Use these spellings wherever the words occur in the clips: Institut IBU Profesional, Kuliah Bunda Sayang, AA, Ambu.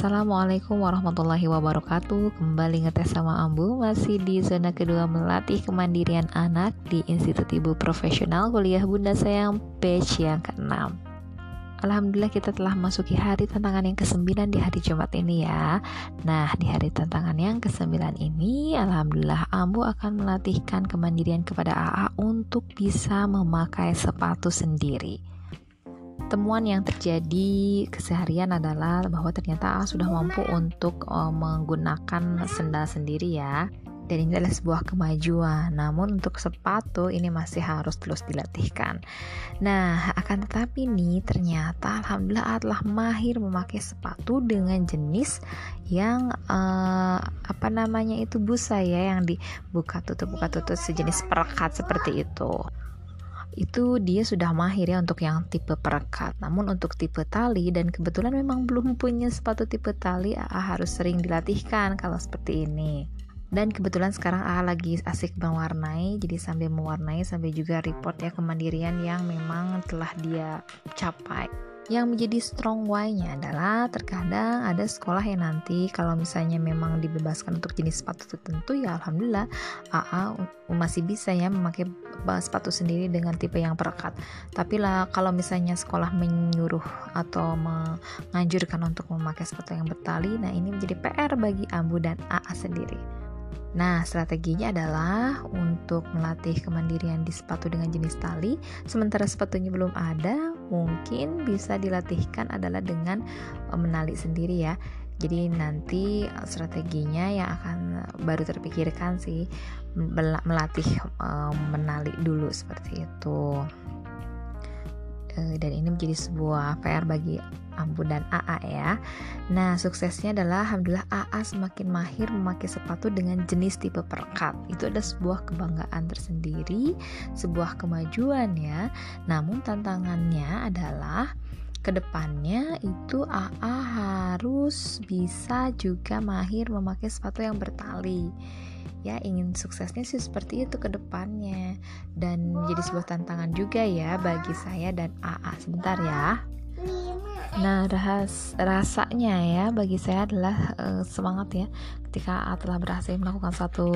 Assalamualaikum warahmatullahi wabarakatuh. Kembali ngetes sama Ambu, masih di zona kedua melatih kemandirian anak di Institut IBU Profesional Kuliah Bunda Sayang batch yang ke-6. Alhamdulillah kita telah masuki hari tantangan yang ke-9 di hari Jumat ini ya. Nah, di hari tantangan yang ke-9 ini, alhamdulillah Ambu akan melatihkan kemandirian kepada AA untuk bisa memakai sepatu sendiri. Temuan yang terjadi keseharian adalah bahwa ternyata AA sudah mampu untuk menggunakan sendal sendiri ya. Dan ini adalah sebuah kemajuan, namun untuk sepatu ini masih harus terus dilatihkan. Nah, akan tetapi nih ternyata alhamdulillah telah mahir memakai sepatu dengan jenis yang busa ya, yang dibuka tutup buka tutup sejenis perekat seperti itu. Itu dia sudah mahir ya untuk yang tipe perekat. Namun untuk tipe tali, dan kebetulan memang belum punya sepatu tipe tali, harus sering dilatihkan kalau seperti ini. Dan kebetulan sekarang AA lagi asik mewarnai, jadi sambil mewarnai sambil juga report ya kemandirian yang memang telah dia capai. Yang menjadi strong why-nya adalah terkadang ada sekolah yang nanti kalau misalnya memang dibebaskan untuk jenis sepatu tertentu, ya alhamdulillah AA masih bisa ya memakai sepatu sendiri dengan tipe yang perekat. Tapi lah kalau misalnya sekolah menyuruh atau menganjurkan untuk memakai sepatu yang bertali, nah ini menjadi PR bagi Ambu dan AA sendiri. Nah, strateginya adalah untuk melatih kemandirian di sepatu dengan jenis tali. Sementara sepatunya belum ada, mungkin bisa dilatihkan adalah dengan menali sendiri ya. Jadi nanti strateginya yang akan baru terpikirkan sih melatih menali dulu seperti itu. Dan ini menjadi sebuah PR bagi Ambu dan AA ya. Nah, suksesnya adalah alhamdulillah AA semakin mahir memakai sepatu dengan jenis tipe perekat. Itu ada sebuah kebanggaan tersendiri, sebuah kemajuan ya. Namun tantangannya adalah kedepannya itu AA harus bisa juga mahir memakai sepatu yang bertali. Ya, ingin suksesnya sih seperti itu ke depannya. Dan menjadi sebuah tantangan juga ya bagi saya dan AA. Sebentar ya. Nah, rasanya ya bagi saya adalah semangat ya. Ketika AA telah berhasil melakukan satu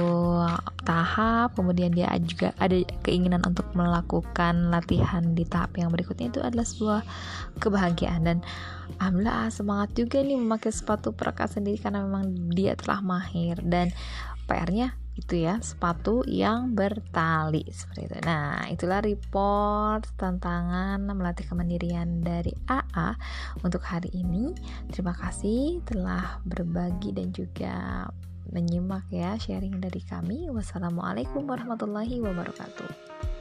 tahap, kemudian dia juga ada keinginan untuk melakukan latihan di tahap yang berikutnya, itu adalah sebuah kebahagiaan. Dan alhamdulillah semangat juga nih memakai sepatu perekat sendiri karena memang dia telah mahir. Dan PR-nya itu ya, sepatu yang bertali seperti itu. Nah, itulah report tantangan melatih kemandirian dari AA untuk hari ini. Terima kasih telah berbagi dan juga menyimak ya sharing dari kami. Wassalamualaikum warahmatullahi wabarakatuh.